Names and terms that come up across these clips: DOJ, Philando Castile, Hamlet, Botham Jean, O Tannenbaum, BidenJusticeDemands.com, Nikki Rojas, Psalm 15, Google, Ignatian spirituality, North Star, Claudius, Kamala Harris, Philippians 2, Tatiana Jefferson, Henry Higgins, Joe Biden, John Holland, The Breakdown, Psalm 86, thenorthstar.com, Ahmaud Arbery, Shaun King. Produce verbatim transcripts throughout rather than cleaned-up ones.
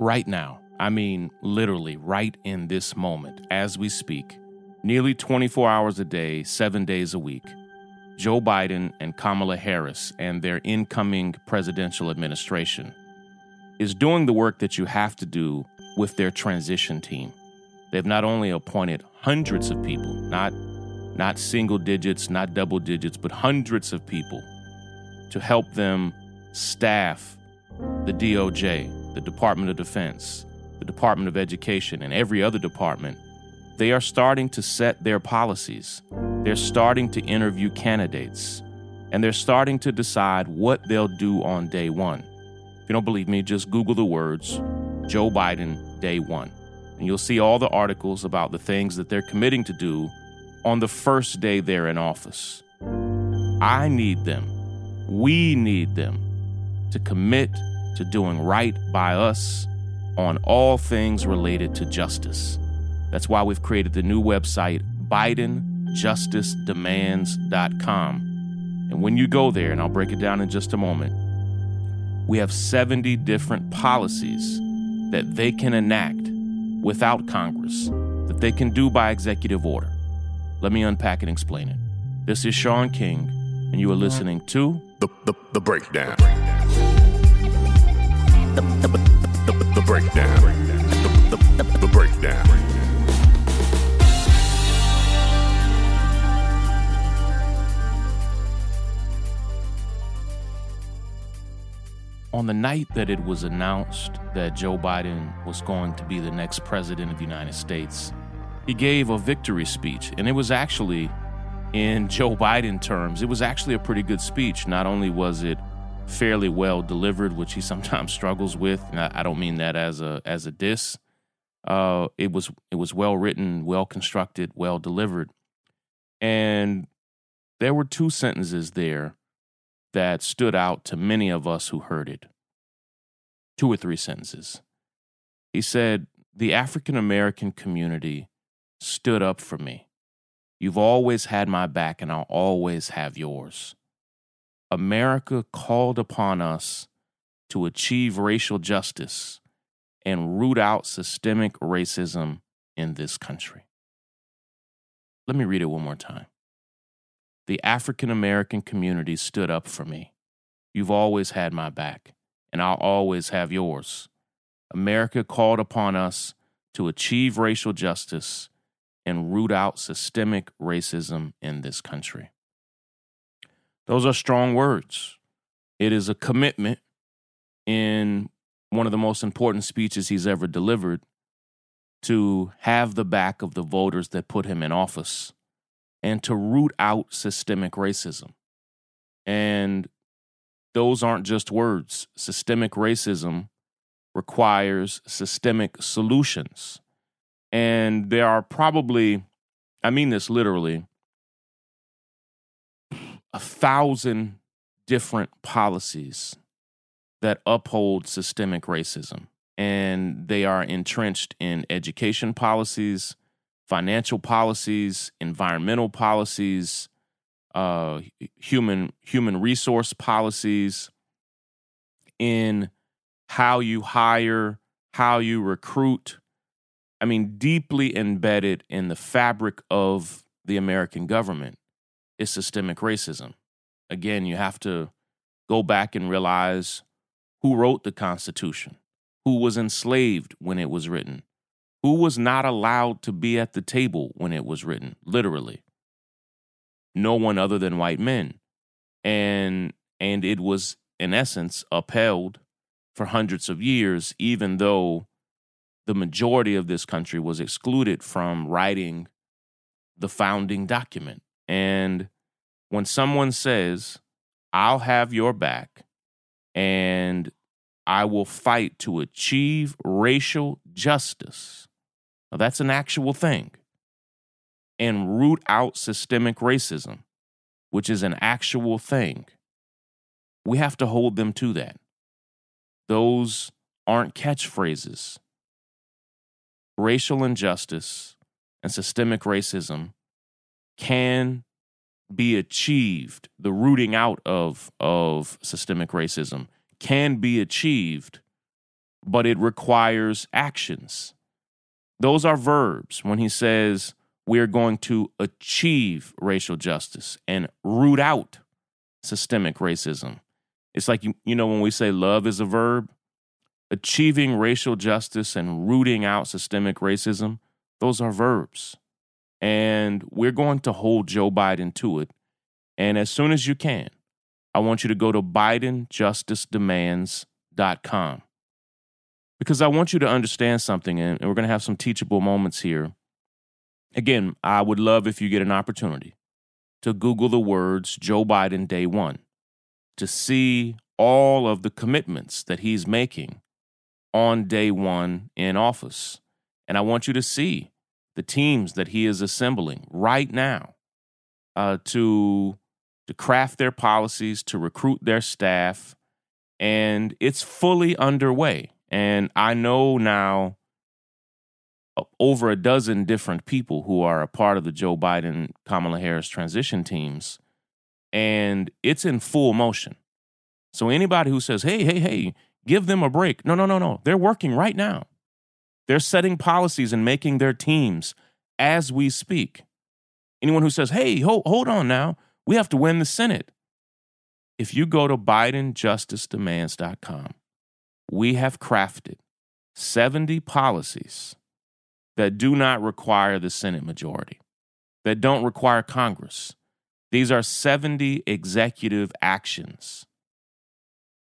Right now, I mean literally right in this moment, as we speak, nearly twenty-four hours a day, seven days a week, Joe Biden and Kamala Harris and their incoming presidential administration is doing the work that you have to do with their transition team. They've not only appointed hundreds of people, not, not single digits, not double digits, but hundreds of people to help them staff the D O J, the Department of Defense, the Department of Education, and every other department. They are starting to set their policies. They're starting to interview candidates, and they're starting to decide what they'll do on day one. If you don't believe me, just Google the words Joe Biden day one, and you'll see all the articles about the things that they're committing to do on the first day they're in office. I need them. We need them to commit to doing right by us on all things related to justice. That's why we've created the new website, Biden Justice Demands dot com. And when you go there, and I'll break it down in just a moment, we have seventy different policies that they can enact without Congress, that they can do by executive order. Let me unpack and explain it. This is Shaun King, and you are listening to The, the, the Breakdown. The, the, the, the, the Breakdown. The, the, the, the Breakdown. On the night that it was announced that Joe Biden was going to be the next president of the United States, he gave a victory speech. And it was actually, in Joe Biden terms, it was actually a pretty good speech. Not only was it fairly well delivered, which he sometimes struggles with, and I don't mean that as a as a diss, uh, it was it was well written, well constructed, well delivered. And there were two sentences there that stood out to many of us who heard it. Two or three sentences. He said, "The African American community stood up for me. You've always had my back, and I'll always have yours. America called upon us to achieve racial justice and root out systemic racism in this country." Let me read it one more time. "The African American community stood up for me. You've always had my back, and I'll always have yours. America called upon us to achieve racial justice and root out systemic racism in this country." Those are strong words. It is a commitment in one of the most important speeches he's ever delivered to have the back of the voters that put him in office, and to root out systemic racism. And those aren't just words. Systemic racism requires systemic solutions. And there are probably, I mean this literally, a thousand different policies that uphold systemic racism. And they are entrenched in education policies, financial policies, environmental policies, uh, human human resource policies, in how you hire, how you recruit. I mean, deeply embedded in the fabric of the American government is systemic racism. Again, you have to go back and realize who wrote the Constitution, who was enslaved when it was written, who was not allowed to be at the table when it was written, literally. No one other than white men. And and it was, in essence, upheld for hundreds of years, even though the majority of this country was excluded from writing the founding document. And when someone says, "I'll have your back," and I will fight to achieve racial justice. Now, that's an actual thing. And root out systemic racism, which is an actual thing. We have to hold them to that. Those aren't catchphrases. Racial injustice and systemic racism can be achieved. The rooting out of, of systemic racism can be achieved, but it requires actions. Those are verbs. When he says we're going to achieve racial justice and root out systemic racism, it's like, you, you know, when we say love is a verb, achieving racial justice and rooting out systemic racism, those are verbs. And we're going to hold Joe Biden to it. And as soon as you can, I want you to go to Biden Justice Demands dot com. Because I want you to understand something, and we're going to have some teachable moments here. Again, I would love if you get an opportunity to Google the words Joe Biden Day One to see all of the commitments that he's making on day one in office. And I want you to see the teams that he is assembling right now uh, to, to craft their policies, to recruit their staff, and it's fully underway. And I know now over a dozen different people who are a part of the Joe Biden, Kamala Harris transition teams, and it's in full motion. So anybody who says, hey, hey, hey, give them a break. No, no, no, no. They're working right now. They're setting policies and making their teams as we speak. Anyone who says, hey, ho- hold on now, we have to win the Senate. If you go to Biden Justice Demands dot com, we have crafted seventy policies that do not require the Senate majority, that don't require Congress. These are seventy executive actions,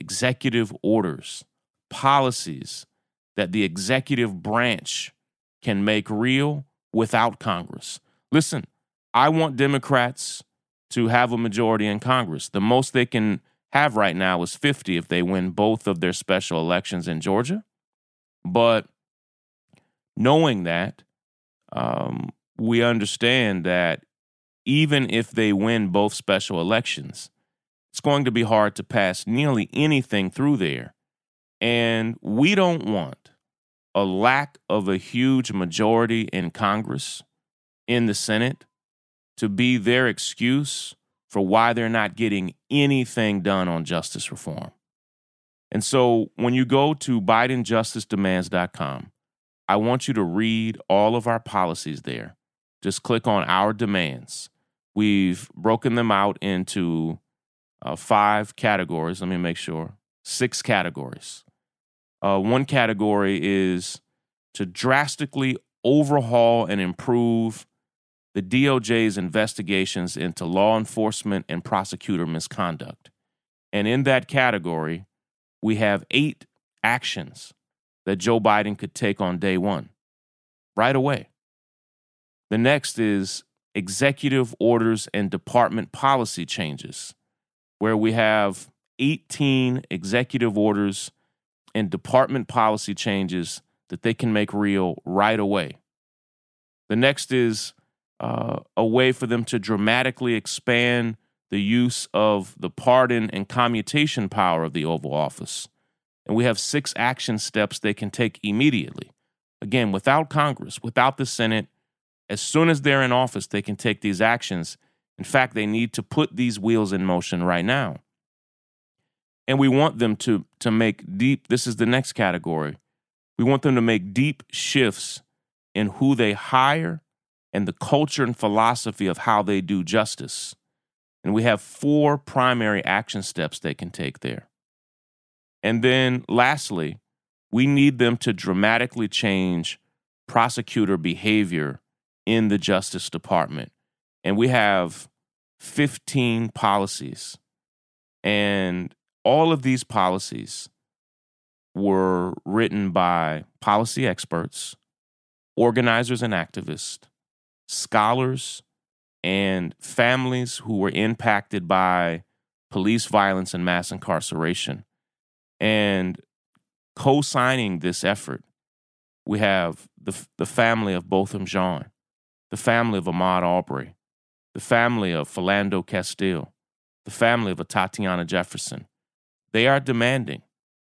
executive orders, policies that the executive branch can make real without Congress. Listen, I want Democrats to have a majority in Congress. The most they can have right now is fifty if they win both of their special elections in Georgia. But knowing that, um, we understand that even if they win both special elections, it's going to be hard to pass nearly anything through there. And we don't want a lack of a huge majority in Congress, in the Senate, to be their excuse for why they're not getting anything done on justice reform. And so when you go to Biden Justice Demands dot com, I want you to read all of our policies there. Just click on our demands. We've broken them out into uh, five categories. Let me make sure. Six categories. Uh, one category is to drastically overhaul and improve the D O J's investigations into law enforcement and prosecutor misconduct. And in that category, we have eight actions that Joe Biden could take on day one, right away. The next is executive orders and department policy changes, where we have eighteen executive orders and department policy changes that they can make real right away. The next is uh, a way for them to dramatically expand the use of the pardon and commutation power of the Oval Office. And we have six action steps they can take immediately. Again, without Congress, without the Senate, as soon as they're in office, they can take these actions. In fact, they need to put these wheels in motion right now. And we want them to, to make deep, this is the next category, we want them to make deep shifts in who they hire and the culture and philosophy of how they do justice. And we have four primary action steps they can take there. And then lastly, we need them to dramatically change prosecutor behavior in the Justice Department. And we have fifteen policies. And all of these policies were written by policy experts, organizers and activists, scholars, and families who were impacted by police violence and mass incarceration. And co-signing this effort, we have the, the family of Botham Jean, the family of Ahmaud Arbery, the family of Philando Castile, the family of a Tatiana Jefferson. They are demanding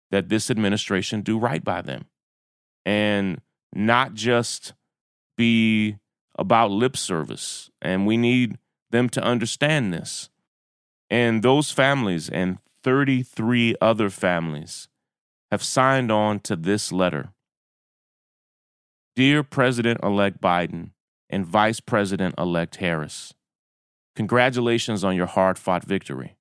that this administration do right by them and not just be about lip service. And we need them to understand this. And those families and thirty-three other families have signed on to this letter. Dear President-elect Biden and Vice President-elect Harris, congratulations on your hard-fought victory.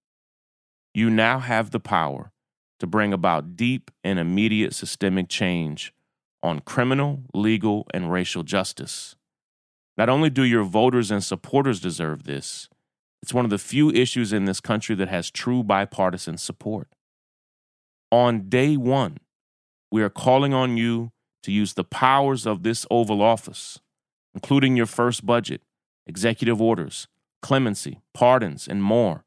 You now have the power to bring about deep and immediate systemic change on criminal, legal, and racial justice. Not only do your voters and supporters deserve this, it's one of the few issues in this country that has true bipartisan support. On day one, we are calling on you to use the powers of this Oval Office, including your first budget, executive orders, clemency, pardons, and more,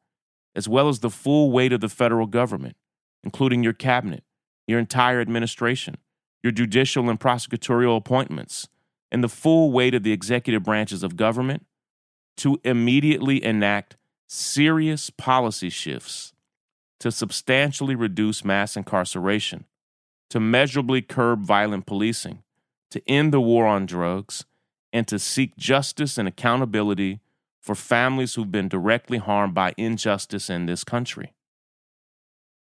as well as the full weight of the federal government, including your cabinet, your entire administration, your judicial and prosecutorial appointments, and the full weight of the executive branches of government, to immediately enact serious policy shifts to substantially reduce mass incarceration, to measurably curb violent policing, to end the war on drugs, and to seek justice and accountability for families who've been directly harmed by injustice in this country.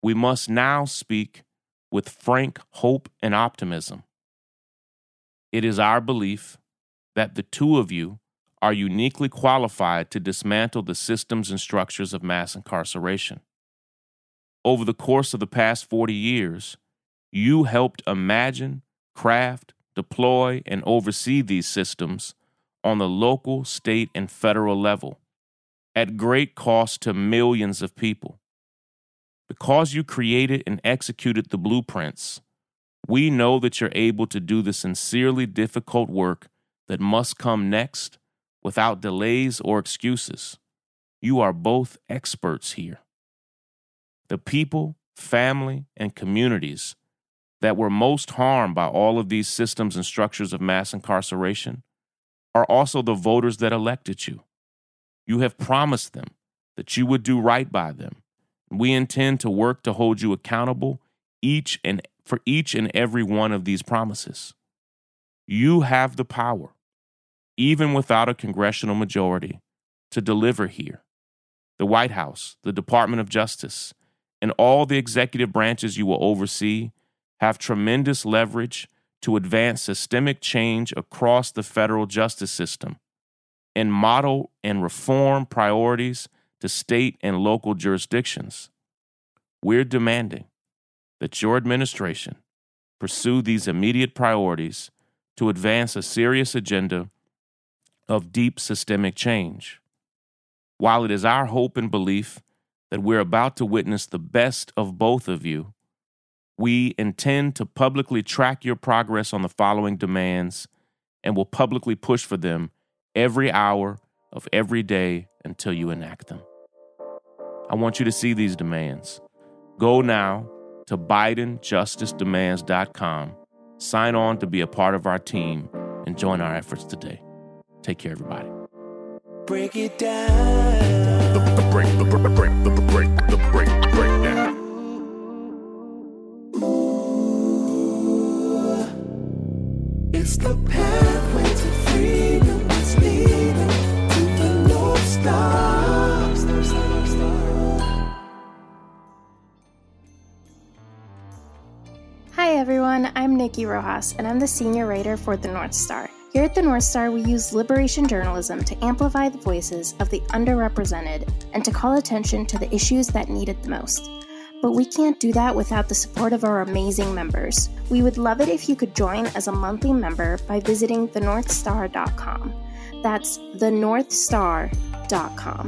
We must now speak with frank hope and optimism. It is our belief that the two of you are uniquely qualified to dismantle the systems and structures of mass incarceration. Over the course of the past forty years, you helped imagine, craft, deploy, and oversee these systems on the local, state, and federal level, at great cost to millions of people. Because you created and executed the blueprints, we know that you're able to do the sincerely difficult work that must come next without delays or excuses. You are both experts here. The people, family, and communities that were most harmed by all of these systems and structures of mass incarceration are also the voters that elected you. You have promised them that you would do right by them. We intend to work to hold you accountable each and for each and every one of these promises. You have the power, even without a congressional majority, to deliver here. The White House, the Department of Justice, and all the executive branches you will oversee have tremendous leverage to advance systemic change across the federal justice system and model and reform priorities to state and local jurisdictions. We're demanding that your administration pursue these immediate priorities to advance a serious agenda of deep systemic change. While it is our hope and belief that we're about to witness the best of both of you, we intend to publicly track your progress on the following demands and will publicly push for them every hour of every day until you enact them. I want you to see these demands. Go now to Biden Justice Demands dot com, sign on to be a part of our team, and join our efforts today. Take care, everybody. Break it down. The, the break, the break, the break, the break, the breakdown. Ooh, it's the pathway to freedom that's leading to the North Star. North Star, Star, North Star. Hi, everyone. I'm Nikki Rojas, and I'm the senior writer for the North Star. Here at the North Star, we use liberation journalism to amplify the voices of the underrepresented and to call attention to the issues that need it the most. But we can't do that without the support of our amazing members. We would love it if you could join as a monthly member by visiting the north star dot com. That's the north star dot com.